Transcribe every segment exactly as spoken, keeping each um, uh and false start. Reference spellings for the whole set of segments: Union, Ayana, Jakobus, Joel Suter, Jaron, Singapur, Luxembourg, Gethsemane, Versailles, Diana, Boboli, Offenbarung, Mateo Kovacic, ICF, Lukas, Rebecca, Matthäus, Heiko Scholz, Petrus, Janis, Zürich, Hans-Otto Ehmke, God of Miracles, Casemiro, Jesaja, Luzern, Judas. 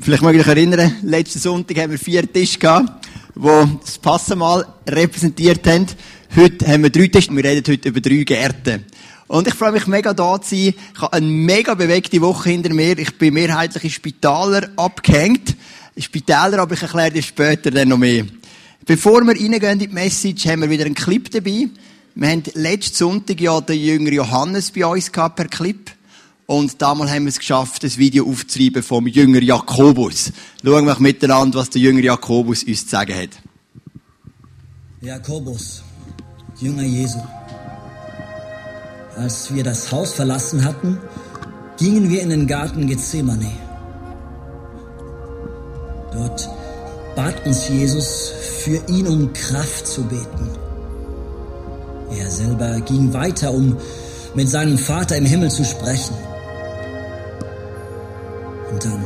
Vielleicht mögt ihr euch erinnern, letzten Sonntag haben wir vier Tische gehabt, die das Passamal repräsentiert haben. Heute haben wir drei Tische und wir reden heute über drei Gärten. Und ich freue mich mega da zu sein. Ich habe eine mega bewegte Woche hinter mir. Ich bin mehrheitlich in Spitaler abgehängt. Spitaler, aber ich erkläre dir später dann noch mehr. Bevor wir reingehen in die Message, haben wir wieder einen Clip dabei. Wir haben letzten Sonntag ja den Jünger Johannes bei uns gehabt per Clip. Und damals haben wir es geschafft, das Video aufzuschreiben vom Jünger Jakobus. Schauen wir miteinander, was der Jünger Jakobus uns zu sagen hat. Jakobus, Jünger Jesu. Als wir das Haus verlassen hatten, gingen wir in den Garten Gethsemane. Dort bat uns Jesus, für ihn um Kraft zu beten. Er selber ging weiter, um mit seinem Vater im Himmel zu sprechen. Und dann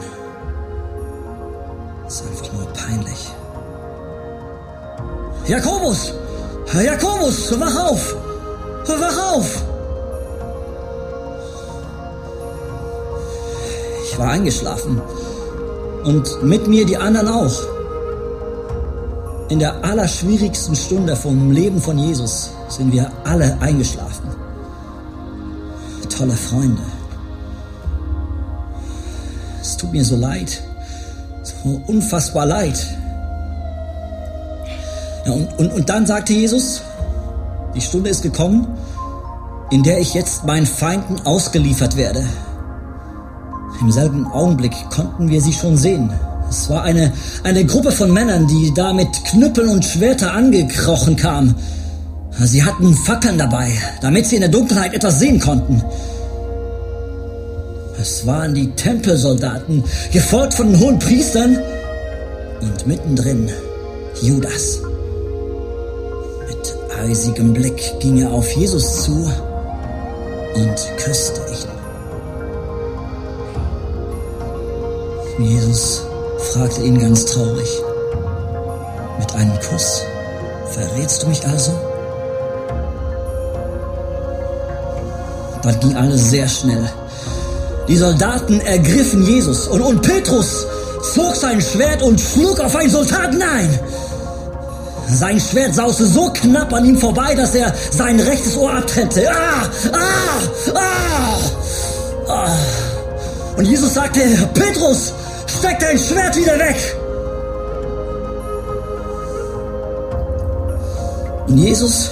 ist es einfach nur peinlich. Jakobus! Jakobus, wach auf! Wach auf! Ich war eingeschlafen. Und mit mir die anderen auch. In der allerschwierigsten Stunde vom Leben von Jesus sind wir alle eingeschlafen. Tolle Freunde. Es tut mir so leid. So unfassbar leid. Ja, und, und, und dann sagte Jesus, die Stunde ist gekommen, in der ich jetzt meinen Feinden ausgeliefert werde. Im selben Augenblick konnten wir sie schon sehen. Es war eine, eine Gruppe von Männern, die da mit Knüppeln und Schwertern angekrochen kam. Sie hatten Fackeln dabei, damit sie in der Dunkelheit etwas sehen konnten. Es waren die Tempelsoldaten, gefolgt von den hohen Priestern und mittendrin Judas. Mit eisigem Blick ging er auf Jesus zu und küsste ihn. Jesus fragte ihn ganz traurig, mit einem Kuss verrätst du mich also? Dann ging alles sehr schnell. Die Soldaten ergriffen Jesus und, und Petrus zog sein Schwert und schlug auf einen Soldaten ein. Sein Schwert sauste so knapp an ihm vorbei, dass er sein rechtes Ohr abtrennte. Ah! Ah! Ah! Ah! Und Jesus sagte, Petrus, steck dein Schwert wieder weg! Und Jesus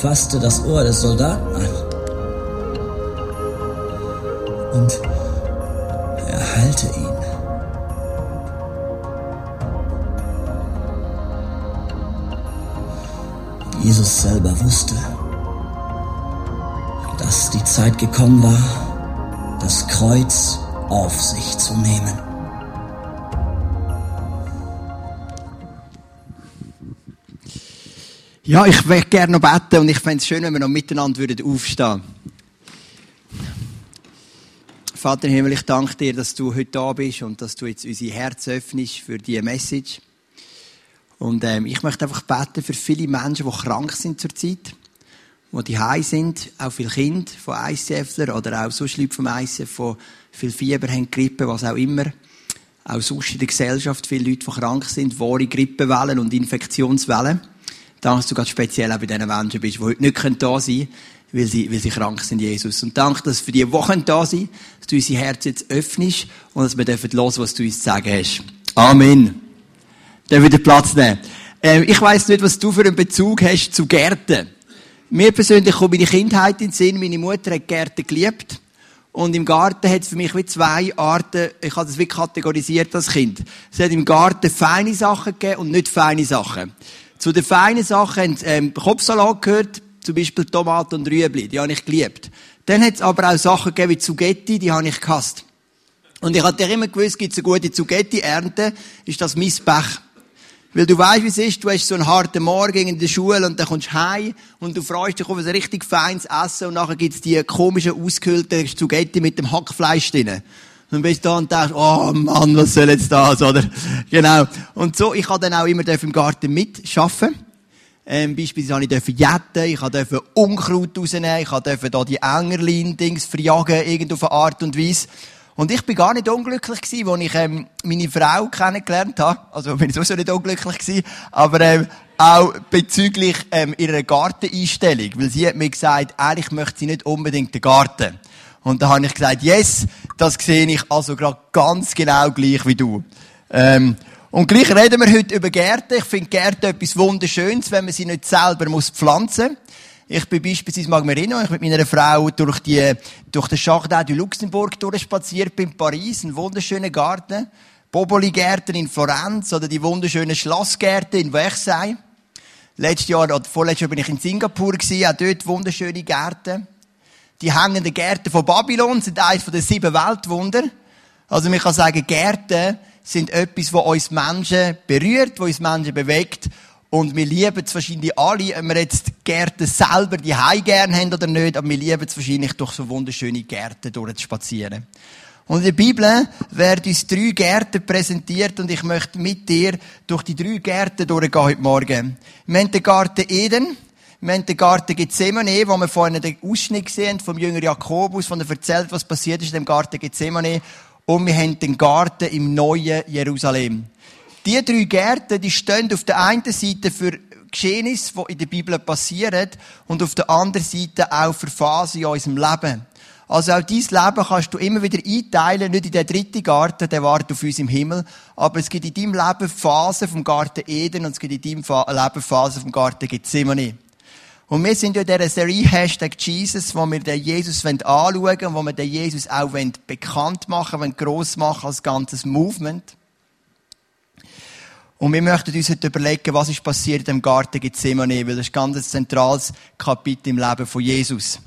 fasste das Ohr des Soldaten an und erheilte ihn. Jesus selber wusste, dass die Zeit gekommen war, das Kreuz auf sich zu nehmen. Ja, ich möchte gerne noch beten und ich fände es schön, wenn wir noch miteinander würden aufstehen. Vater im Himmel, ich danke dir, dass du heute da bist und dass du jetzt unsere Herzen öffnest für diese Message. Und ähm, ich möchte einfach beten für viele Menschen, die krank sind zurzeit, die zu Hause sind, auch viele Kinder von I C F-lern oder auch sonst Leute vom I C F, die viel Fieber haben, Grippe, was auch immer. Auch sonst in der Gesellschaft viele Leute, die krank sind, wahre Grippewellen und Infektionswellen. Danke, dass du gerade speziell auch bei diesen Menschen bist, die heute nicht da sein können, weil sie, weil sie krank sind, Jesus. Und danke, dass du für die Wochen da sein, dass du unser Herz jetzt öffnest und dass wir dürfen hören, was du uns zu sagen hast. Amen. Dann wieder Platz nehmen. Ähm, ich weiss nicht, was du für einen Bezug hast zu Gärten. Mir persönlich kommt meine Kindheit in den Sinn. Meine Mutter hat Gärten geliebt. Und im Garten hat es für mich wie zwei Arten, ich habe das wie kategorisiert als Kind. Es hat im Garten feine Sachen gegeben und nicht feine Sachen. Zu den feinen Sachen haben ähm, Kopfsalat gehört, zum Beispiel Tomaten und Rüebli, die habe ich geliebt. Dann hat es aber auch Sachen gegeben wie Zugetti, die habe ich gehasst. Und ich hatte immer gewusst, gibt es eine gute Zugetti-Ernte, ist das mein Pech. Weil du weißt, wie es ist, du hast so einen harten Morgen in der Schule und dann kommst du heim und du freust dich auf ein richtig feines Essen und nachher gibt es die komischen, ausgehöhlten Zugetti mit dem Hackfleisch drin. Und bist da und denkst, oh Mann, was soll jetzt das, oder? Genau. Und so, ich habe dann auch immer im Garten mitarbeiten. Ähm, beispielsweise durfte ich jäten, ich durfte Unkraut rausnehmen, ich durfte da die Engerlein-Dings verjagen, irgend auf eine Art und Weise. Und ich bin gar nicht unglücklich gewesen, als ich ähm, meine Frau kennengelernt habe. Also bin ich sowieso nicht unglücklich gewesen, aber ähm, auch bezüglich ähm, ihrer Garteneinstellung. Weil sie hat mir gesagt, eigentlich möchte sie nicht unbedingt den Garten. Und da habe ich gesagt, yes, das sehe ich also gerade ganz genau gleich wie du. Ähm, und gleich reden wir heute über Gärten. Ich finde Gärten etwas Wunderschönes, wenn man sie nicht selber muss pflanzen muss. Ich bin beispielsweise, mag mich erinnern, ich mit meiner Frau durch die, durch den Jardin du Luxembourg durchspaziert bin, in Paris, einen wunderschönen Garten. Boboli-Gärten in Florenz oder die wunderschönen Schlossgärten in Versailles. Letztes Jahr, oder vorletztes Jahr bin ich in Singapur gewesen, auch dort wunderschöne Gärten. Die hängenden Gärten von Babylon sind eines der sieben Weltwunder. Also man kann sagen, Gärten sind etwas, was uns Menschen berührt, was uns Menschen bewegt. Und wir lieben es wahrscheinlich alle, ob wir jetzt die Gärten selber die Hause gerne haben oder nicht, aber wir lieben es wahrscheinlich, durch so wunderschöne Gärten durchzuspazieren. Und in der Bibel werden uns drei Gärten präsentiert und ich möchte mit dir durch die drei Gärten durchgehen heute Morgen. Wir haben den Garten Eden, wir haben den Garten Gethsemane, wo wir vorhin den Ausschnitt gesehen haben vom Jünger Jakobus, der erzählt, was passiert ist in dem Garten Gethsemane. Und wir haben den Garten im Neuen Jerusalem. Die drei Gärten, die stehen auf der einen Seite für Geschehnisse, die in der Bibel passieren, und auf der anderen Seite auch für Phasen in unserem Leben. Also auch dein Leben kannst du immer wieder einteilen, nicht in den dritten Garten, der wartet auf uns im Himmel, aber es gibt in deinem Leben Phasen vom Garten Eden und es gibt in deinem Leben Phasen vom Garten Gethsemane. Und wir sind ja in dieser Serie Hashtag Jesus, wo wir den Jesus anschauen wollen und wo wir den Jesus auch bekannt machen wollen, gross machen als ganzes Movement. Und wir möchten uns heute überlegen, was ist passiert im Garten Gethsemane, weil das ist ganz ein zentrales Kapitel im Leben von Jesus.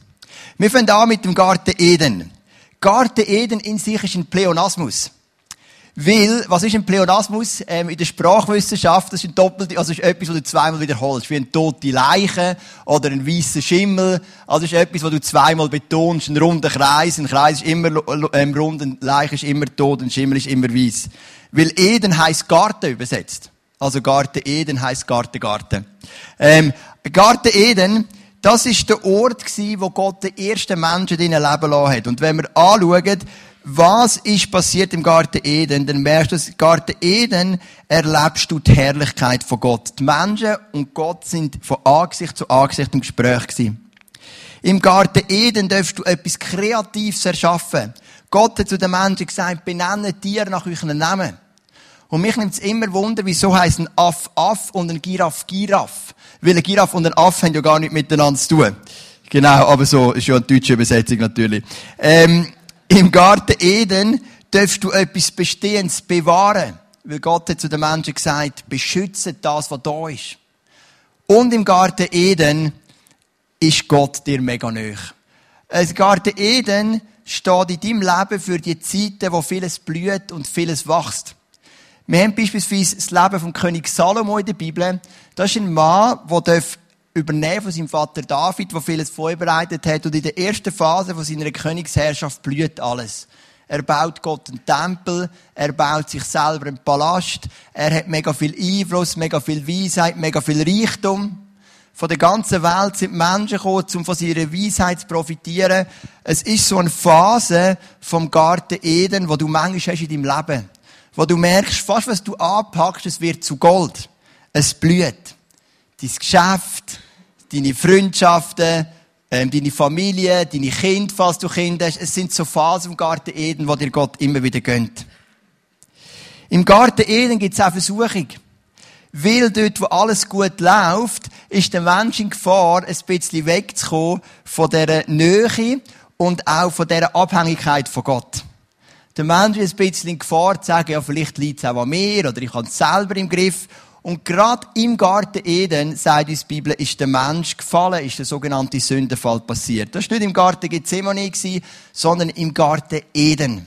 Wir fangen an mit dem Garten Eden. Garten Eden in sich ist ein Pleonasmus. Weil, was ist ein Pleonasmus? Ähm, in der Sprachwissenschaft, das ist ein doppelt, also ist etwas, was du zweimal wiederholst. Wie eine tote Leiche oder ein weißer Schimmel. Also ist etwas, was du zweimal betonst. Ein runder Kreis. Ein Kreis ist immer ähm, rund, ein Leiche ist immer tot, ein Schimmel ist immer weiss. Weil Eden heisst Garten übersetzt. Also Garten Eden heisst Garten, Garten. Ähm, Garten Eden, das ist der Ort gewesen, wo Gott den ersten Menschen in sein Leben gelassen hat. Und wenn wir anschauen, was ist passiert im Garten Eden, dann merkst du, im Garten Eden erlebst du die Herrlichkeit von Gott. Die Menschen und Gott sind von Angesicht zu Angesicht im Gespräch gewesen. Im Garten Eden darfst du etwas Kreatives erschaffen. Gott hat zu den Menschen gesagt, benenne Tiere nach euren Namen. Und mich nimmt es immer Wunder, wieso heisst ein Aff Aff und ein Giraffe Giraffe? Weil ein Giraffe und ein Aff haben ja gar nichts miteinander zu tun. Genau, aber so ist ja eine deutsche Übersetzung natürlich. Ähm, im Garten Eden darfst du etwas Bestehendes bewahren. Weil Gott hat zu den Menschen gesagt, beschütze das, was da ist. Und im Garten Eden ist Gott dir mega nahe. Das Garten Eden steht in deinem Leben für die Zeiten, wo vieles blüht und vieles wächst. Wir haben beispielsweise das Leben vom König Salomo in der Bibel. Das ist ein Mann, der übernehmen von seinem Vater David, der vieles vorbereitet hat. Und in der ersten Phase von seiner Königsherrschaft blüht alles. Er baut Gott einen Tempel, er baut sich selber einen Palast, er hat mega viel Einfluss, mega viel Weisheit, mega viel Reichtum. Von der ganzen Welt sind Menschen gekommen, um von ihrer Weisheit zu profitieren. Es ist so eine Phase vom Garten Eden, die du manchmal hast in deinem Leben. Wo du merkst, fast was du anpackst, es wird zu Gold. Es blüht. Dein Geschäft, deine Freundschaften, ähm, deine Familie, deine Kinder, falls du Kinder hast. Es sind so Phasen im Garten Eden, die dir Gott immer wieder gönnt. Im Garten Eden gibt es auch Versuchung. Weil dort, wo alles gut läuft, ist der Mensch in Gefahr, ein bisschen wegzukommen von dieser Nähe und auch von dieser Abhängigkeit von Gott. Der Mensch ist ein bisschen in Gefahr, zu sagen, ja, vielleicht liegt es auch an mir oder ich habe es selber im Griff. Und gerade im Garten Eden, sagt uns die Bibel, ist der Mensch gefallen, ist der sogenannte Sündenfall passiert. Das war nicht im Garten Gethsemane, sondern im Garten Eden.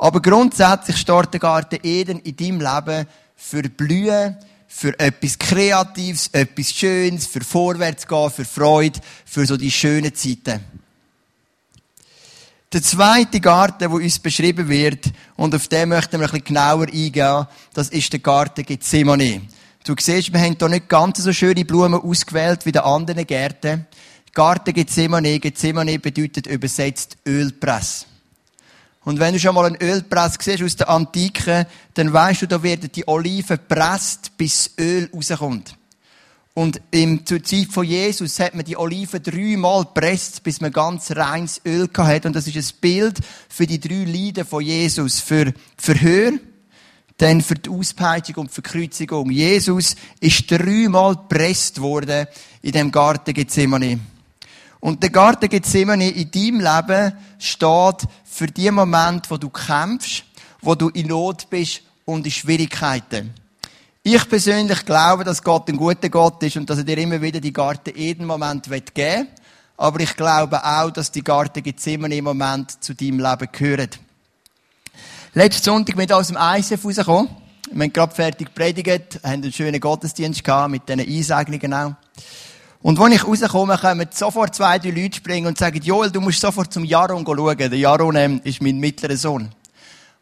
Aber grundsätzlich steht der Garten Eden in deinem Leben für Blühen, für etwas Kreatives, etwas Schönes, für Vorwärtsgehen, für Freude, für so die schönen Zeiten. Der zweite Garten, der uns beschrieben wird, und auf den möchten wir ein bisschen genauer eingehen, das ist der Garten Gethsemane. Du siehst, wir haben hier nicht ganz so schöne Blumen ausgewählt wie die anderen Gärten. Garten Gethsemane, Gethsemane bedeutet übersetzt Ölpresse. Und wenn du schon mal einen Ölpress siehst aus der Antike, dann weisst du, da werden die Oliven gepresst, bis Öl rauskommt. Und im, zur Zeit von Jesus hat man die Oliven dreimal gepresst, bis man ganz reines Öl hatte. Und das ist ein Bild für die drei Leiden von Jesus. Für Verhör, dann für die Auspeitschung und die Verkreuzigung. Jesus ist dreimal gepresst worden in dem Garten Gethsemane. Und der Garten Gethsemane in deinem Leben steht für die Momente, wo du kämpfst, wo du in Not bist und in Schwierigkeiten. Ich persönlich glaube, dass Gott ein guter Gott ist und dass er dir immer wieder die Garten Eden-Momente geben will. Aber ich glaube auch, dass die Garten Gethsemane-Momente zu deinem Leben gehören. Letzten Sonntag mit aus dem I C F rausgekommen. Wir haben gerade fertig predigt, haben einen schönen Gottesdienst gehabt mit diesen Einsegnungen auch. Und wenn ich rauskomme, kommen sofort zwei, drei Leute springen und sagen, Joel, du musst sofort zum Jaron schauen. Der Jaron ähm, ist mein mittlerer Sohn.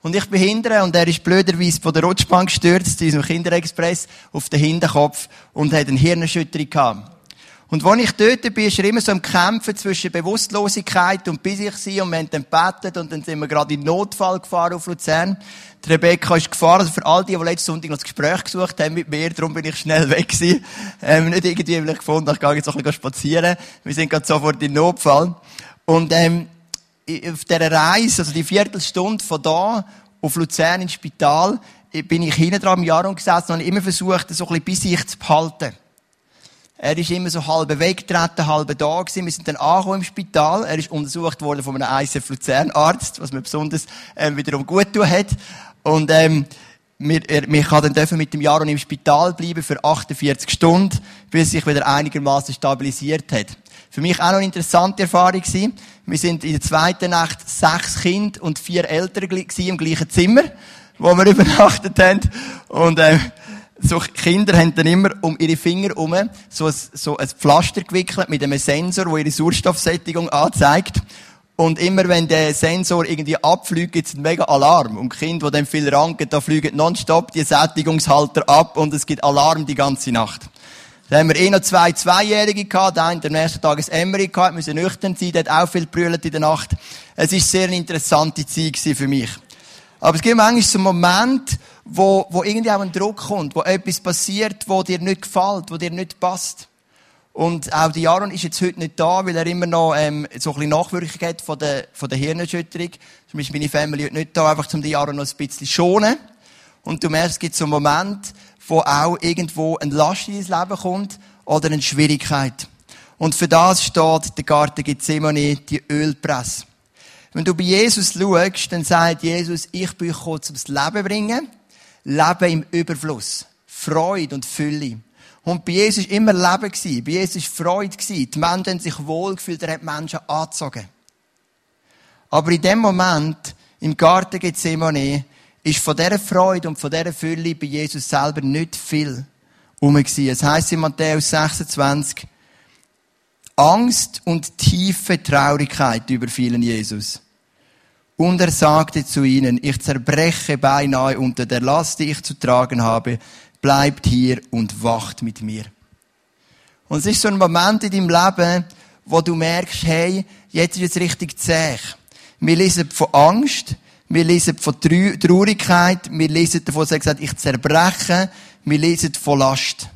Und ich bin hinten und er ist blöderweise von der Rutschbank gestürzt, in unserem Kinderexpress, auf den Hinterkopf und hat eine Hirnerschütterung gehabt. Und als ich dort bin, ist er immer so am Kämpfen zwischen Bewusstlosigkeit und bis ich sie und wir haben dann gebetet und dann sind wir gerade in Notfall gefahren auf Luzern. Die Rebecca ist gefahren, also für all die, die letzten Sonntag noch das Gespräch gesucht haben mit mir, darum bin ich schnell weg gewesen. Ähm, nicht irgendwie, weil ich gefunden habe, ich gehe jetzt noch ein bisschen spazieren. Wir sind gerade sofort in Notfall. Und, ähm, auf dieser Reise, also die Viertelstunde von da auf Luzern ins Spital, bin ich hinten dran am Jaron gesessen und habe immer versucht, so ein bisschen bei sich zu behalten. Er ist immer so halb weggetreten, halb da gewesen. Wir sind dann angekommen im Spital. Er ist untersucht worden von einem I C F-Luzern-Arzt, was mir besonders ähm, wiederum gut getan hat. Und ähm, wir, er, wir kann dann dürfen mit dem Jaron im Spital bleiben für achtundvierzig Stunden, bis sich wieder einigermaßen stabilisiert hat. Für mich auch noch eine interessante Erfahrung gewesen. Wir sind in der zweiten Nacht sechs Kinder und vier Eltern gewesen, im gleichen Zimmer, wo wir übernachtet haben. Und, ähm, so Kinder haben dann immer um ihre Finger herum so ein, so ein Pflaster gewickelt mit einem Sensor, der ihre Sauerstoffsättigung anzeigt. Und immer wenn der Sensor irgendwie abfliegt, gibt es einen mega Alarm. Und Kinder, die dann viel ranken, da fliegen nonstop die Sättigungshalter ab und es gibt Alarm die ganze Nacht. Da haben wir eh noch zwei Zweijährige gehabt, einen, der am nächsten Tag ein Emmery gehabt, müssen nüchtern sein, der hat auch viel brüllt in der Nacht. Es war sehr eine interessante Zeit für mich. Aber es gibt manchmal so einen Moment, wo, wo irgendwie auch ein Druck kommt, wo etwas passiert, wo dir nicht gefällt, wo dir nicht passt. Und auch der Jaron ist jetzt heute nicht da, weil er immer noch, ähm, so ein bisschen Nachwirkung hat von der, von der Hirnerschütterung. Zum Beispiel meine Family heute nicht da, einfach um den Jaron noch ein bisschen schonen. Und du merkst, es gibt so einen Moment, wo auch irgendwo ein Last in dein Leben kommt oder eine Schwierigkeit. Und für das steht der Garten Gethsemane, die Ölpresse. Wenn du bei Jesus schaust, dann sagt Jesus, ich bin gekommen, um das Leben zu bringen. Leben im Überfluss. Freude und Fülle. Und bei Jesus war immer Leben gewesen. Bei Jesus war Freude gewesen. Die Menschen haben sich wohlgefühlt, er hat Menschen angezogen. Aber in dem Moment, im Garten Gethsemane, ist von dieser Freude und von dieser Fülle bei Jesus selber nicht viel rum gewesen. Es heisst in Matthäus sechsundzwanzig, Angst und tiefe Traurigkeit überfielen Jesus. Und er sagte zu ihnen, ich zerbreche beinahe unter der Last, die ich zu tragen habe, bleibt hier und wacht mit mir. Und es ist so ein Moment in deinem Leben, wo du merkst, hey, jetzt ist es richtig zäh. Wir lesen von Angst, wir lesen von Traurigkeit, wir lesen davon, dass er gesagt hat, ich zerbreche, wir lesen von Last.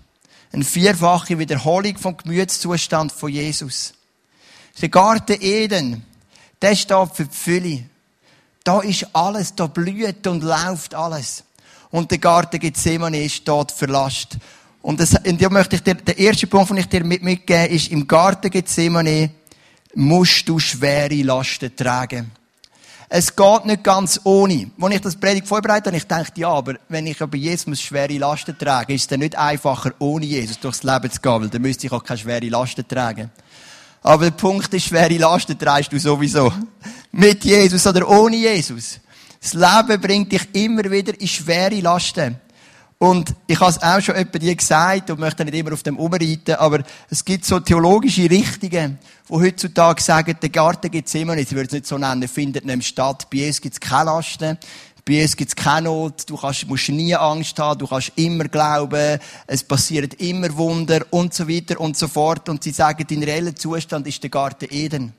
Eine vierfache Wiederholung vom Gemütszustand von Jesus. Der Garten Eden, der steht für die Fülle. Da ist alles, da blüht und läuft alles. Und der Garten Gethsemane steht für Last. Und, das, und da möchte ich dir, der erste Punkt, den ich dir mitgeben ist, im Garten Gethsemane musst du schwere Lasten tragen. Es geht nicht ganz ohne. Als ich das Predigt vorbereitet habe, ich dachte, ja, aber wenn ich bei Jesus schwere Lasten trage, ist es dann nicht einfacher, ohne Jesus durchs Leben zu gehen, weil dann müsste ich auch keine schwere Lasten tragen. Aber der Punkt ist, schwere Lasten trägst du sowieso. Mit Jesus oder ohne Jesus. Das Leben bringt dich immer wieder in schwere Lasten. Und ich habe es auch schon etwa dir gesagt und möchte nicht immer auf dem umreiten, aber es gibt so theologische Richtungen, die heutzutage sagen, der Garten Gethsemane, ich würde es nicht so nennen, findet nicht statt. Bei Jesus gibt es keine Lasten, bei Jesus gibt es keine Not, du kannst, musst nie Angst haben, du kannst immer glauben, es passieren immer Wunder und so weiter und so fort. Und sie sagen, dein reeller Zustand ist der Garten Eden.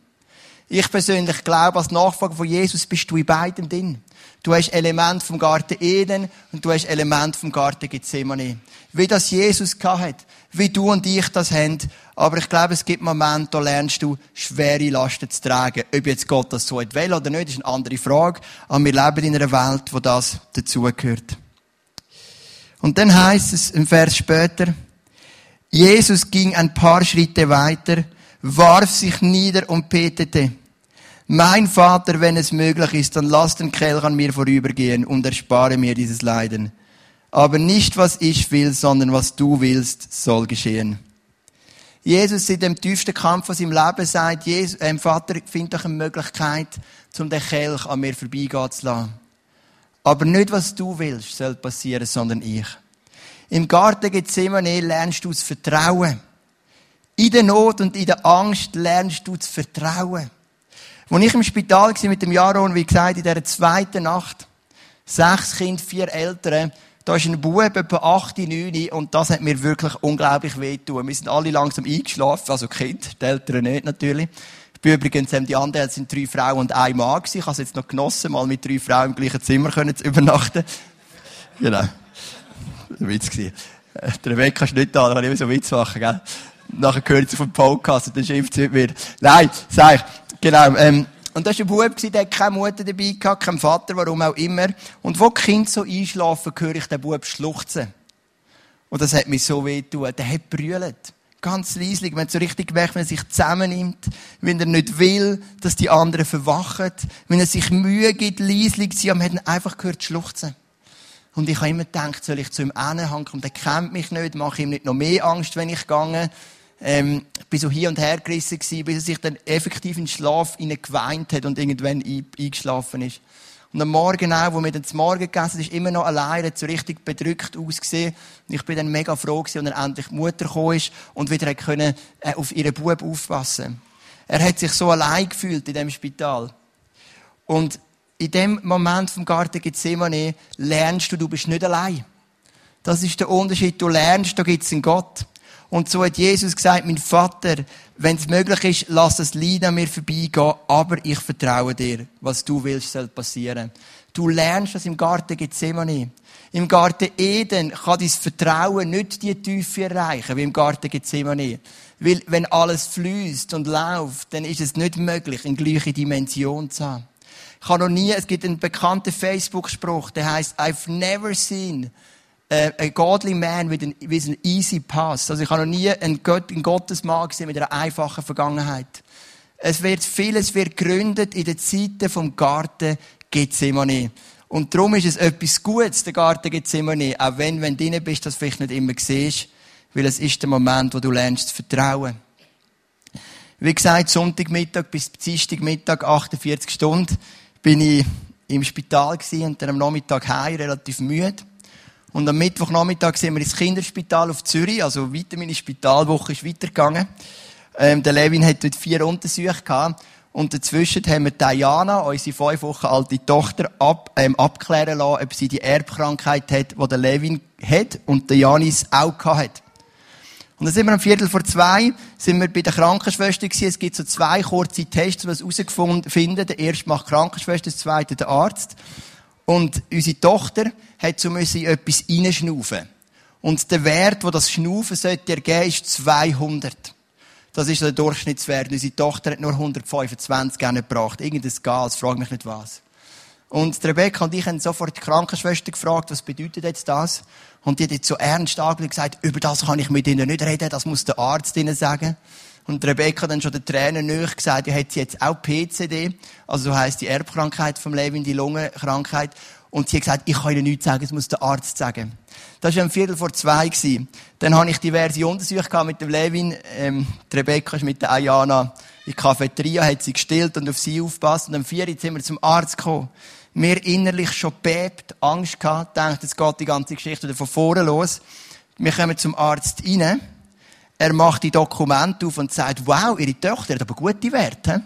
Ich persönlich glaube, als Nachfolger von Jesus bist du in beidem drin. Du hast Element vom Garten Eden und du hast Element vom Garten Gethsemane. Wie das Jesus hatte, wie du und ich das haben. Aber ich glaube, es gibt Momente, da lernst du, schwere Lasten zu tragen. Ob jetzt Gott das so will oder nicht, ist eine andere Frage. Aber wir leben in einer Welt, wo das dazugehört. Und dann heisst es, ein Vers später, Jesus ging ein paar Schritte weiter, warf sich nieder und betete. Mein Vater, wenn es möglich ist, dann lass den Kelch an mir vorübergehen und erspare mir dieses Leiden. Aber nicht, was ich will, sondern was du willst, soll geschehen. Jesus in dem tiefsten Kampf von seinem Leben sagt, Jesus, äh, Vater, find doch eine Möglichkeit, um den Kelch an mir vorbeigehen zu lassen. Aber nicht, was du willst, soll passieren, sondern ich. Im Garten Gethsemane lernst du das Vertrauen. In der Not und in der Angst lernst du das Vertrauen. Als ich im Spital war mit dem Jaron, wie gesagt, in dieser zweiten Nacht, sechs Kinder, vier Eltern, da ist ein Bube, etwa acht, neun, und das hat mir wirklich unglaublich wehgetan. Wir sind alle langsam eingeschlafen, also die Kinder, die Eltern nicht natürlich. Ich bin übrigens, die anderen sind drei Frauen und ein Mann gewesen. Ich habe es jetzt noch genossen, mal mit drei Frauen im gleichen Zimmer können zu übernachten. Genau. Das war ein Witz. Der Rebecca ist nicht da, da kann ich immer so Witz machen, gell? Nachher gehört sie vom Podcast und dann schimpft sie mit mir. Nein, sag ich. Genau, ähm, und das war ein Bub, der hatte keine Mutter dabei, keinen Vater, warum auch immer. Und wo die Kinder so einschlafen, höre ich den Bub schluchzen. Und das hat mir so wehgetan. Der hat brüllt. Ganz leislich. Man hat so richtig gemerkt, wenn er sich zusammennimmt, wenn er nicht will, dass die anderen verwachen, wenn er sich Mühe gibt, leislich zu sein, aber man hat ihn einfach gehört schluchzen. Und ich habe immer gedacht, soll ich zu ihm hinkommen, der kennt mich nicht, mache ihm nicht noch mehr Angst, wenn ich gehe. Ähm, ich war so hier und her gerissen, bis er sich dann effektiv in den Schlaf geweint hat und irgendwann eingeschlafen ist. Und am Morgen auch, wo wir dann zum Morgen gegessen haben, ist immer noch alleine, so richtig bedrückt ausgesehen. Und ich bin dann mega froh gewesen, als er endlich die Mutter gekommen ist und wieder hat können, äh, auf ihren Bub aufpassen. Er hat sich so allein gefühlt in dem Spital. Und in dem Moment vom Garten Gethsemane lernst du, du bist nicht allein. Das ist der Unterschied. Du lernst, da gibt's einen Gott. Und so hat Jesus gesagt, mein Vater, wenn es möglich ist, lass das Leid an mir vorbeigehen, aber ich vertraue dir. Was du willst, soll passieren. Du lernst das im Garten Gethsemane. Im Garten Eden kann dein Vertrauen nicht die Tiefe erreichen, wie im Garten Gethsemane. Weil, wenn alles fließt und läuft, dann ist es nicht möglich, eine gleiche Dimension zu haben. Ich habe noch nie, es gibt einen bekannten Facebook-Spruch, der heisst, I've never seen a godly man with an, with an easy past. Also ich habe noch nie einen, Gott, einen Gottesmann gesehen mit einer einfachen Vergangenheit. Es wird vieles wird gegründet in den Zeiten vom Garten Gethsemane. Und darum ist es etwas Gutes, der Garten Gethsemane, auch wenn, wenn du drin bist, das vielleicht nicht immer siehst, weil es ist der Moment, wo du lernst zu vertrauen. Wie gesagt, Sonntagmittag bis Dienstagmittag, achtundvierzig Stunden, bin ich im Spital gewesen und dann am Nachmittag heim, relativ müde. Und am Mittwochnachmittag sind wir ins Kinderspital auf Zürich, also weiter, meine Spitalwoche ist weitergegangen. Ähm, der Lewin hat dort vier Untersuchungen gehabt und dazwischen haben wir Diana, unsere fünf Wochen alte Tochter, ab, ähm, abklären lassen, ob sie die Erbkrankheit hat, die der Lewin hat und der Janis auch gehabt hat. Und dann sind wir am Viertel vor zwei, sind wir bei der Krankenschwester gewesen. Es gibt so zwei kurze Tests, die wir herausfinden. Der erste macht die Krankenschwester, der zweite der Arzt. Und unsere Tochter hat so müssen etwas reinschnaufen. Und der Wert, den das Schnaufen sollte ergeben, ist zweihundert. Das ist der Durchschnittswert. Unsere Tochter hat nur hundertfünfundzwanzig gebracht. Irgendein Gas, frag mich nicht was. Und Rebecca und ich haben sofort die Krankenschwester gefragt, was bedeutet jetzt das? Und die hat jetzt so ernst angelegt gesagt, über das kann ich mit ihnen nicht reden, das muss der Arzt ihnen sagen. Und Rebecca hat dann schon den Tränen nöch gesagt, ja, hat sie jetzt auch P C D, also so heisst die Erbkrankheit vom Leben, die Lungenkrankheit. Und sie hat gesagt, ich kann ihnen nichts sagen, das muss der Arzt sagen. Das war am Viertel vor zwei gewesen. Dann habe ich diverse Untersuchungen mit dem Lewin. Ähm, die Rebecca ist mit der Ayana in die Cafeteria, hat sie gestillt und auf sie aufgepasst. Und am vier Uhr sind wir zum Arzt gekommen. Mir innerlich schon bebt, Angst gehabt, denkt, es geht die ganze Geschichte wieder von vorne los. Wir kommen zum Arzt rein. Er macht die Dokumente auf und sagt, wow, ihre Tochter hat aber gute Werte.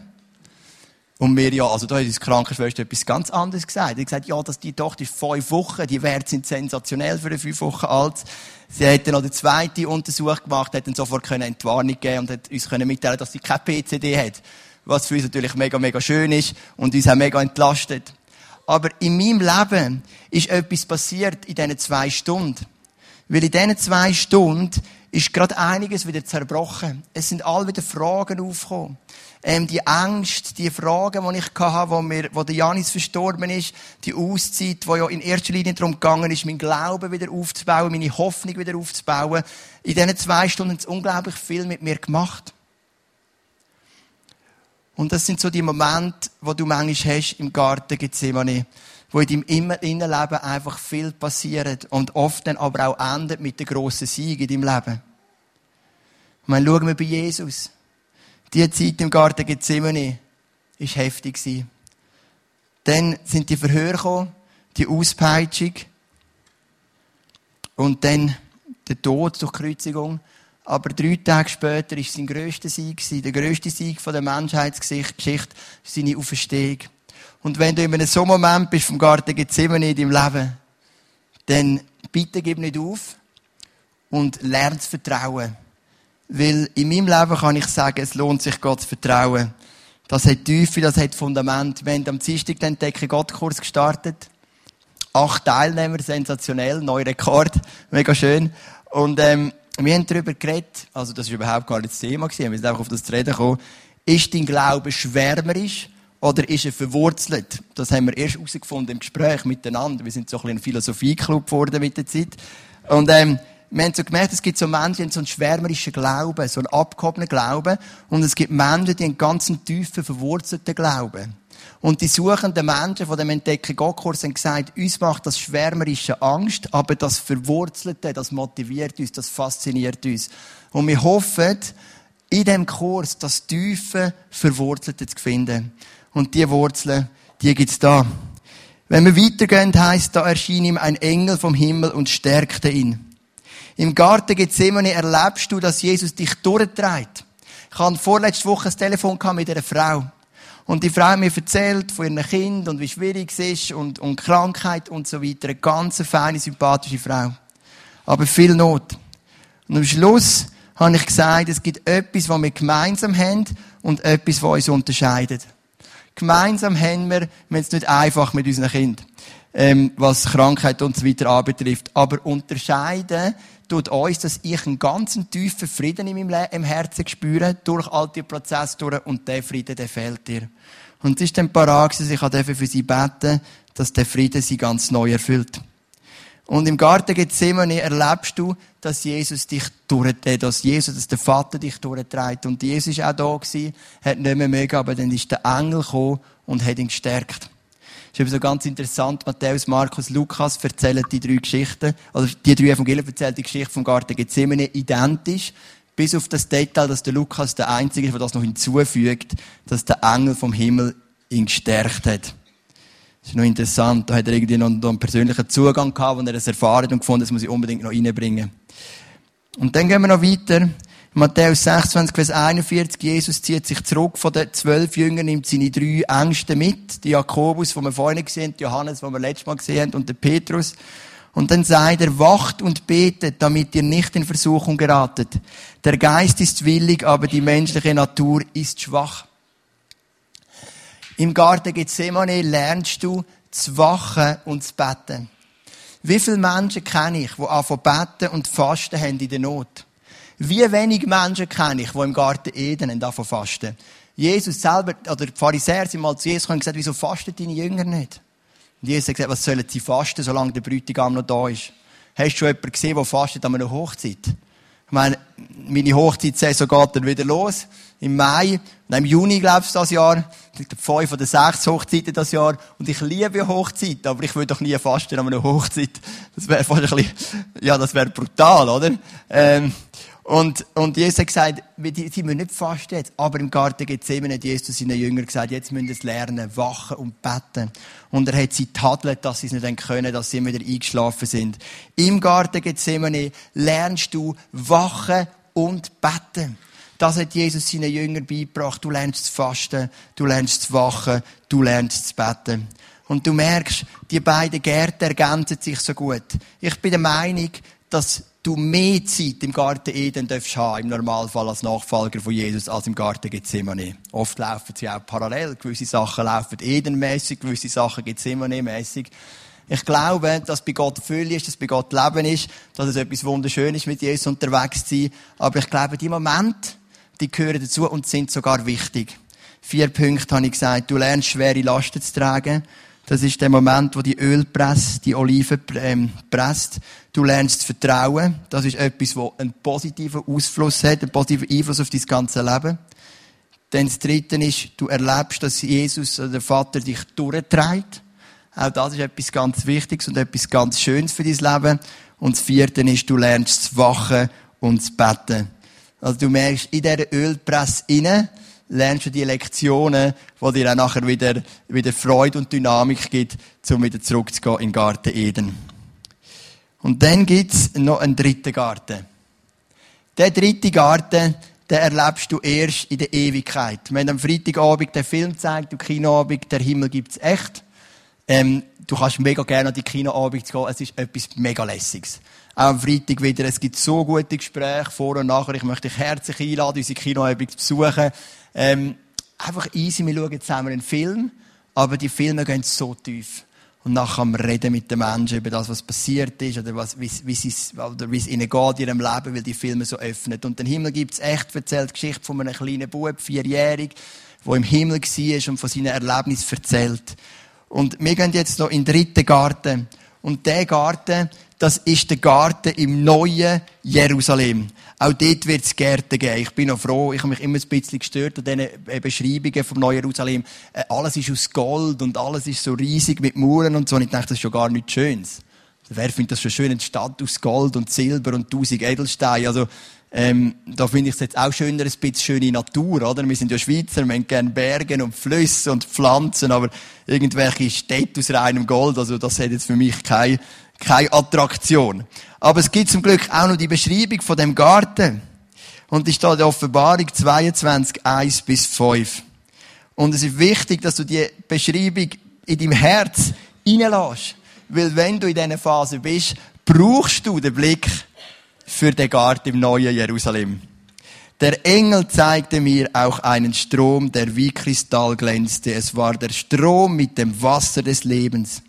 Und wir, ja, also da hat uns die Krankenschwester etwas ganz anderes gesagt. Er hat gesagt, ja, dass die Tochter ist fünf Wochen, die Werte sind sensationell für eine fünf Wochen alt. Sie hat dann noch den zweiten Untersuch gemacht, hat dann sofort eine Entwarnung gegeben und hat uns mitteilen, dass sie keine P C D hat. was für uns natürlich mega, mega schön ist und uns auch mega entlastet. Aber in meinem Leben ist etwas passiert in diesen zwei Stunden. Weil in diesen zwei Stunden ist gerade einiges wieder zerbrochen. Es sind all wieder Fragen aufgekommen. Ähm, die Ängste, die Fragen, die ich hatte, wo mir, wo der Janis verstorben ist, die Auszeit, wo ja in erster Linie darum gegangen ist, meinen Glauben wieder aufzubauen, meine Hoffnung wieder aufzubauen. In diesen zwei Stunden hat es unglaublich viel mit mir gemacht. Und das sind so die Momente, die du manchmal hast im Garten Gethsemane, wo in deinem Innenleben einfach viel passiert und oft dann aber auch endet mit der grossen Sieg in deinem Leben. Ich meine, schauen wir bei Jesus. Die Zeit im Garten Gethsemane war heftig. Dann sind die Verhöre gekommen, die Auspeitschung und dann der Tod durch die Kreuzigung. Aber drei Tage später war es sein grösster Sieg, der grösste Sieg der Menschheitsgeschichte, seine Auferstehung. Und wenn du in einem so Moment bist vom Garten Gethsemane in deinem Leben, dann bitte gib nicht auf und lern zu vertrauen. Weil in meinem Leben kann ich sagen, es lohnt sich, Gott zu vertrauen. Das hat Tiefe, das hat Fundament. Wir haben am Dienstag den Entdecken-Gott-Kurs gestartet. Acht Teilnehmer, sensationell, neuer Rekord, mega schön. Und ähm, wir haben darüber geredet, also das war überhaupt gar nicht das Thema gewesen, wir sind einfach auf das zu reden gekommen. Ist dein Glaube schwärmerisch? Oder ist er verwurzelt? Das haben wir erst herausgefunden im Gespräch miteinander. Wir sind so ein bisschen ein Philosophie-Club geworden mit der Zeit. Und ähm, wir haben so gemerkt, es gibt so Menschen, die haben so einen schwärmerischen Glauben, so einen abgehobenen Glauben. Und es gibt Menschen, die einen ganz tiefen, verwurzelten Glauben. Und die suchenden Menschen von dem Entdecken-Gott-Kurs haben gesagt, uns macht das schwärmerische Angst, aber das Verwurzelte, das motiviert uns, das fasziniert uns. Und wir hoffen, in diesem Kurs das tiefe, Verwurzelte zu finden. Und die Wurzeln, die gibt's da. Wenn wir weitergehen, heisst, da erschien ihm ein Engel vom Himmel und stärkte ihn. Im Garten Gethsemane erlebst du, dass Jesus dich durchtreibt. Ich hatte vorletzte Woche ein Telefon mit einer Frau. Und die Frau hat mir erzählt von ihrem Kind und wie schwierig es ist und, und Krankheit und so weiter. Eine ganz feine, sympathische Frau. Aber viel Not. Und am Schluss habe ich gesagt, es gibt etwas, was wir gemeinsam haben und etwas, was uns unterscheidet. Gemeinsam haben wir, wenn es nicht einfach mit unseren Kindern, ähm, was Krankheit und so weiter anbetrifft. Aber unterscheiden tut uns, dass ich einen ganz tiefen Frieden in meinem Le- im Herzen spüre, durch all die Prozesse durch, und der Frieden, der fehlt dir. Und es ist dann parat, dass ich für sie beten, dass der Frieden sie ganz neu erfüllt. Und im Garten Gethsemane erlebst du, dass Jesus dich durchträgt, dass Jesus, dass der Vater dich durchträgt. Und Jesus war auch da gewesen, hat nicht mehr mögen, aber dann ist der Engel gekommen und hat ihn gestärkt. Das ist eben so ganz interessant. Matthäus, Markus, Lukas erzählen die drei Geschichten, also die drei Evangelien erzählen die Geschichte vom Garten Gethsemane identisch, bis auf das Detail, dass der Lukas der Einzige ist, der das noch hinzufügt, dass der Engel vom Himmel ihn gestärkt hat. Das ist noch interessant. Da hat er irgendwie noch einen persönlichen Zugang gehabt, wo er es erfahren und gefunden, das muss ich unbedingt noch reinbringen. Und dann gehen wir noch weiter. Matthäus sechsundzwanzig, Vers einundvierzig. Jesus zieht sich zurück von den zwölf Jüngern, nimmt seine drei Ängste mit. Die Jakobus, die wir vorhin gesehen haben, die Johannes, die wir letztes Mal gesehen haben, und den Petrus. Und dann sagt er, wacht und betet, damit ihr nicht in Versuchung geratet. Der Geist ist willig, aber die menschliche Natur ist schwach. Im Garten Gethsemane lernst du, zu wachen und zu beten. Wie viele Menschen kenne ich, die anfangen beten und fasten haben in der Not? Wie wenig Menschen kenne ich, die im Garten Eden anfangen fasten? Jesus selber, oder die Pharisäer sind mal zu Jesus gekommen und gesagt, wieso fasten deine Jünger nicht? Und Jesus hat gesagt, was sollen sie fasten, solange der Bräutigam noch da ist? Hast du schon jemanden gesehen, der fastet an einer Hochzeit? Ich meine, meine Hochzeitssaison geht dann wieder los. Im Mai, nein, im Juni, glaube ich, das Jahr. Ich glaube, fünf oder sechs Hochzeiten das Jahr. Und ich liebe Hochzeiten, aber ich würde doch nie fasten an einer Hochzeit. Das wäre fast ein bisschen, ja, das wäre brutal, oder? Ähm, und, und Jesus hat gesagt, sie müssen nicht fasten jetzt. Aber im Garten Gethsemane hat Jesus seinen Jüngern gesagt, jetzt müssen sie lernen, wachen und beten. Und er hat sie getadelt, dass sie es nicht können, dass sie wieder eingeschlafen sind. Im Garten Gethsemane lernst du wachen und beten. Das hat Jesus seinen Jüngern beigebracht. Du lernst zu fasten, du lernst zu wachen, du lernst zu beten. Und du merkst, die beiden Gärten ergänzen sich so gut. Ich bin der Meinung, dass du mehr Zeit im Garten Eden darfst haben, im Normalfall als Nachfolger von Jesus, als im Garten Gethsemane. Oft laufen sie auch parallel. Gewisse Sachen laufen edenmässig, gewisse Sachen Gethsemane-mässig. Ich glaube, dass bei Gott Fülle ist, dass bei Gott Leben ist, dass es etwas Wunderschönes ist, mit Jesus unterwegs zu sein. Aber ich glaube, die Momente, die gehören dazu und sind sogar wichtig. Vier Punkte habe ich gesagt. Du lernst, schwere Lasten zu tragen. Das ist der Moment, wo die Öl presst, die Oliven presst. Du lernst Vertrauen. Das ist etwas, das einen positiven Ausfluss hat, einen positiven Einfluss auf dein ganze Leben. Dann das Dritte ist, du erlebst, dass Jesus oder der Vater dich durchträgt. Auch das ist etwas ganz Wichtiges und etwas ganz Schönes für dein Leben. Und das Vierte ist, du lernst zu wachen und zu beten. Also du merkst, in dieser Ölpresse rein, lernst du die Lektionen, die dir auch nachher wieder, wieder Freude und Dynamik gibt, um wieder zurückzugehen in den Garten Eden. Und dann gibt es noch einen dritten Garten. Der dritte Garten, den erlebst du erst in der Ewigkeit. Wir haben am Freitagabend den Film gezeigt, am Kinoabend, der Himmel gibt es echt. Ähm, du kannst mega gerne an die Kinoabend gehen, es ist etwas mega Lässiges. Auch am Freitag wieder, es gibt so gute Gespräche, vor und nachher. Ich möchte dich herzlich einladen, unsere Kinoabend zu besuchen. Ähm, einfach easy, wir schauen zusammen einen Film, aber die Filme gehen so tief. Und nachher kann man reden mit den Menschen über das, was passiert ist, oder was, wie, wie es, oder wie es ihnen geht in ihrem Leben, weil die Filme so öffnen. Und den Himmel gibt es echt, erzählt die Geschichte von einem kleinen Bub, vierjährig, der im Himmel war und von seinen Erlebnissen erzählt. Und wir gehen jetzt noch in den dritten Garten. Und der Garten, das ist der Garten im neuen Jerusalem. Auch dort wird es Gärten geben. Ich bin noch froh, ich habe mich immer ein bisschen gestört an diesen Beschreibungen vom neuen Jerusalem. Alles ist aus Gold und alles ist so riesig mit Mauern und so. Und ich dachte, das ist schon gar nichts Schönes. Wer findet das schon schön? Eine Stadt aus Gold und Silber und tausend Edelsteine. Also, ähm, da finde ich es jetzt auch schöner, ein bisschen schöne Natur, oder? Wir sind ja Schweizer, wir haben gerne Berge und Flüsse und Pflanzen, aber irgendwelche Städte aus reinem Gold, also das hat jetzt für mich keine, keine Attraktion. Aber es gibt zum Glück auch noch die Beschreibung von dem Garten. Und die steht in der Offenbarung zweiundzwanzig, eins bis fünf. Und es ist wichtig, dass du die Beschreibung in deinem Herz reinlässt. Weil wenn du in dieser Phase bist, brauchst du den Blick für den Garten im neuen Jerusalem. Der Engel zeigte mir auch einen Strom, der wie Kristall glänzte. Es war der Strom mit dem Wasser des Lebens.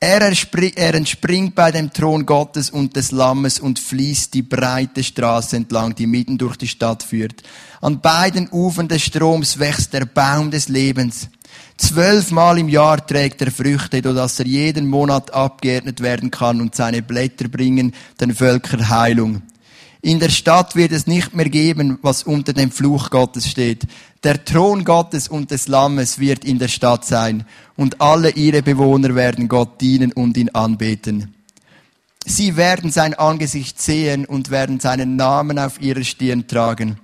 Er, er entspringt bei dem Thron Gottes und des Lammes und fließt die breite Straße entlang, die mitten durch die Stadt führt. An beiden Ufern des Stroms wächst der Baum des Lebens. Zwölfmal im Jahr trägt er Früchte, sodass er jeden Monat abgeerntet werden kann und seine Blätter bringen den Völkern Heilung. In der Stadt wird es nicht mehr geben, was unter dem Fluch Gottes steht. Der Thron Gottes und des Lammes wird in der Stadt sein und alle ihre Bewohner werden Gott dienen und ihn anbeten. Sie werden sein Angesicht sehen und werden seinen Namen auf ihrer Stirn tragen.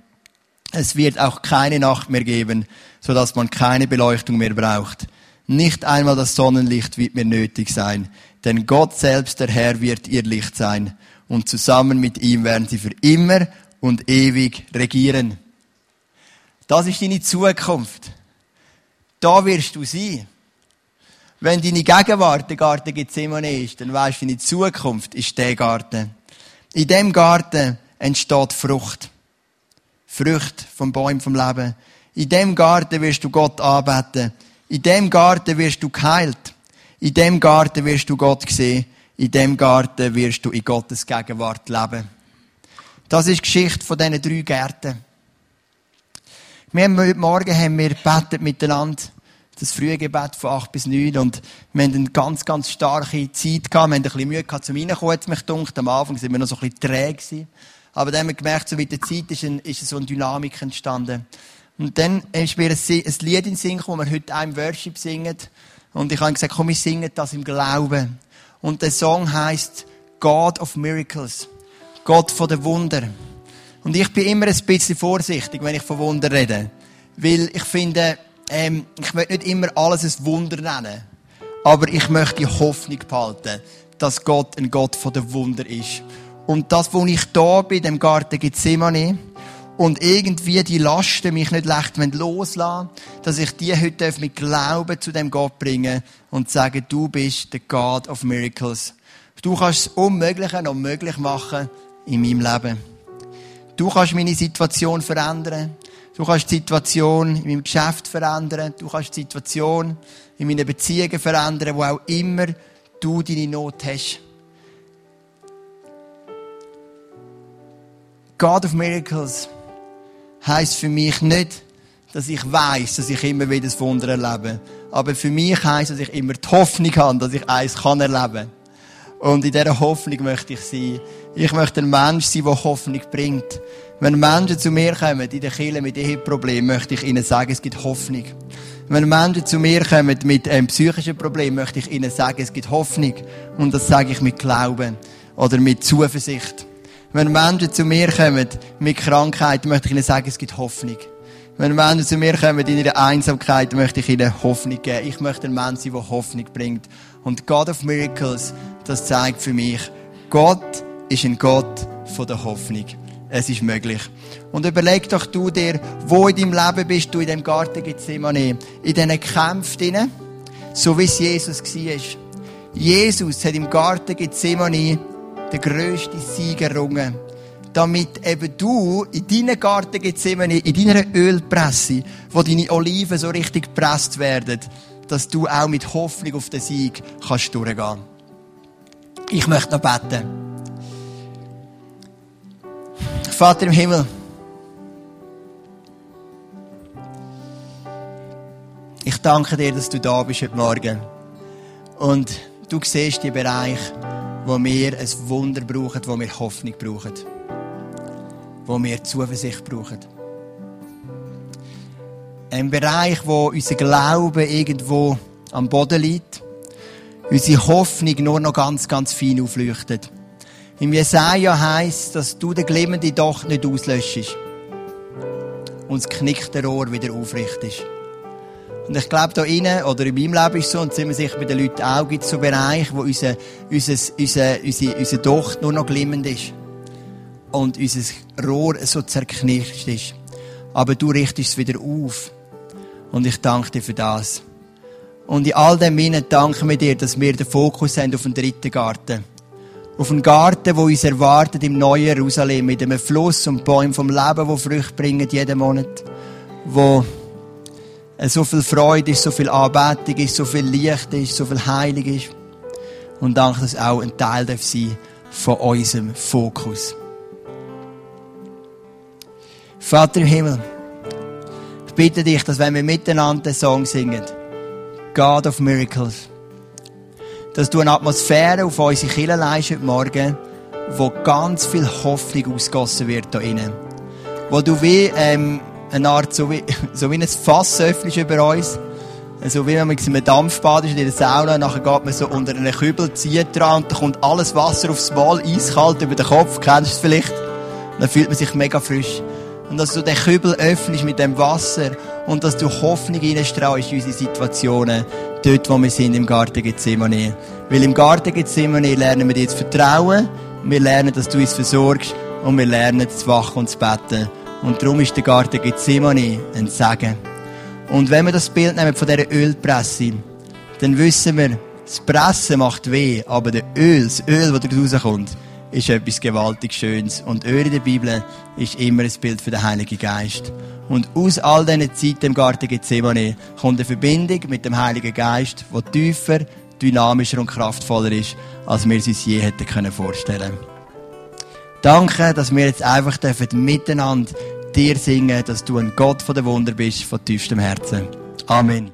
Es wird auch keine Nacht mehr geben, sodass man keine Beleuchtung mehr braucht. Nicht einmal das Sonnenlicht wird mehr nötig sein, denn Gott selbst, der Herr, wird ihr Licht sein. Und zusammen mit ihm werden sie für immer und ewig regieren. Das ist deine Zukunft. Da wirst du sein. Wenn deine Gegenwart der Garten Gethsemane ist, dann weisst du, deine Zukunft ist der Garten. In dem Garten entsteht Frucht. Früchte vom Baum vom Leben. In dem Garten wirst du Gott anbeten. In dem Garten wirst du geheilt. In dem Garten wirst du Gott sehen. In dem Garten wirst du in Gottes Gegenwart leben. Das ist die Geschichte von diesen drei Gärten. Wir haben heute Morgen haben wir gebetet miteinander. Das frühe Gebet von acht bis neun. Und wir hatten eine ganz, ganz starke Zeit gehabt. Wir hatten ein bisschen Mühe gehabt, zum Reinkommen, hat es mich gedacht. Am Anfang waren wir noch so ein bisschen träge gewesen. Aber dann haben wir gemerkt, so mit der Zeit ist, ein, ist so eine Dynamik entstanden. Und dann ist mir ein, ein Lied in den Sinn gekommen, das wir heute auch im Worship singen. Und ich habe gesagt, komm, wir singen das im Glauben. Und der Song heisst God of Miracles. Gott von den Wundern. Und ich bin immer ein bisschen vorsichtig, wenn ich von Wundern rede. Weil ich finde, ähm, ich möchte nicht immer alles ein Wunder nennen. Aber ich möchte die Hoffnung behalten, dass Gott ein Gott von den Wundern ist. Und das, wo ich da bin, dem Garten Gethsemane, und irgendwie die Lasten mich nicht leicht loslassen, dass ich die heute mit Glauben zu dem Gott bringen und sagen, du bist der God of Miracles. Du kannst das Unmögliche noch möglich machen in meinem Leben. Du kannst meine Situation verändern. Du kannst die Situation in meinem Geschäft verändern. Du kannst die Situation in meinen Beziehungen verändern, wo auch immer du deine Not hast. God of Miracles heisst für mich nicht, dass ich weiss, dass ich immer wieder das Wunder erlebe. Aber für mich heisst, dass ich immer die Hoffnung habe, dass ich eins kann erleben. Und in dieser Hoffnung möchte ich sein. Ich möchte ein Mensch sein, der Hoffnung bringt. Wenn Menschen zu mir kommen, in der Kirche mit Eheproblemen, möchte ich ihnen sagen, es gibt Hoffnung. Wenn Menschen zu mir kommen mit einem psychischen Problem, möchte ich ihnen sagen, es gibt Hoffnung. Und das sage ich mit Glauben oder mit Zuversicht. Wenn Menschen zu mir kommen mit Krankheit, möchte ich ihnen sagen, es gibt Hoffnung. Wenn Menschen zu mir kommen in ihrer Einsamkeit, möchte ich ihnen Hoffnung geben. Ich möchte ein Mensch sein, der Hoffnung bringt. Und God of Miracles, das zeigt für mich, Gott ist ein Gott von der Hoffnung. Es ist möglich. Und überleg doch du dir, wo in deinem Leben bist du in dem Garten Gethsemane, in diesen Kämpfen, so wie es Jesus war. Jesus hat im Garten Gethsemane den grössten Sieg errungen, damit eben du in deinen Garten Gethsemane, in deiner Ölpresse, wo deine Oliven so richtig gepresst werden, dass du auch mit Hoffnung auf den Sieg kannst durchgehen. Ich möchte noch beten. Vater im Himmel, ich danke dir, dass du da bist heute Morgen. Und du siehst die Bereiche, wo wir ein Wunder brauchen, wo wir Hoffnung brauchen, wo wir Zuversicht brauchen. Ein Bereich, wo unser Glaube irgendwo am Boden liegt, unsere Hoffnung nur noch ganz, ganz fein aufleuchtet. Im Jesaja heisst, dass du den glimmenden Docht nicht auslöschst und das knickte Ohr wieder aufrichtest. Und ich glaube, da innen oder in meinem Leben ist so, und sind wir sicher bei den Leuten auch, gibt es so Bereiche, wo unser, unser, unser, unser, unser Docht nur noch glimmend ist und unser Rohr so zerknirscht ist. Aber du richtest es wieder auf. Und ich danke dir für das. Und in all dem Innen danken wir dir, dass wir den Fokus haben auf den dritten Garten. Auf einen Garten, der uns erwartet im Neuen Jerusalem, mit einem Fluss und Bäumen vom Leben, die Früchte bringen jeden Monat, wo so viel Freude ist, so viel Anbetung ist, so viel Licht ist, so viel Heilung ist. Und danke, dass auch ein Teil darf sein von unserem Fokus. Vater im Himmel, ich bitte dich, dass wenn wir miteinander den Song singen, God of Miracles, dass du eine Atmosphäre auf unsere Kirche leistest heute Morgen, wo ganz viel Hoffnung ausgegossen wird da innen. Wo du wie, ähm, eine Art, so wie, so wie ein Fass öffnest über uns. So wie wenn man in einem Dampfbad ist, in der Sauna, und nachher geht man so unter einen Kübel, zieht dran, und da kommt alles Wasser aufs Mal, eiskalt über den Kopf, kennst du es vielleicht? Und dann fühlt man sich mega frisch. Und dass du den Kübel öffnest mit dem Wasser, und dass du Hoffnung hineinstrahlst in unsere Situationen, dort, wo wir sind, im Garten Gethsemane. Weil im Garten Gethsemane lernen wir dir zu vertrauen, wir lernen, dass du uns versorgst, und wir lernen zu wachen und zu beten. Und darum ist der Garten Gethsemane ein Segen. Und wenn wir das Bild nehmen von dieser Ölpresse, dann wissen wir, das Pressen macht weh, aber das Öl, das Öl, das daraus rauskommt, ist etwas gewaltig Schönes. Und Öl in der Bibel ist immer ein Bild für den Heiligen Geist. Und aus all diesen Zeiten im Garten Gethsemane kommt eine Verbindung mit dem Heiligen Geist, die tiefer, dynamischer und kraftvoller ist, als wir es uns je hätten vorstellen können. Danke, dass wir jetzt einfach dürfen miteinander dir singen, dass du ein Gott von der Wunder bist, von tiefstem Herzen. Amen.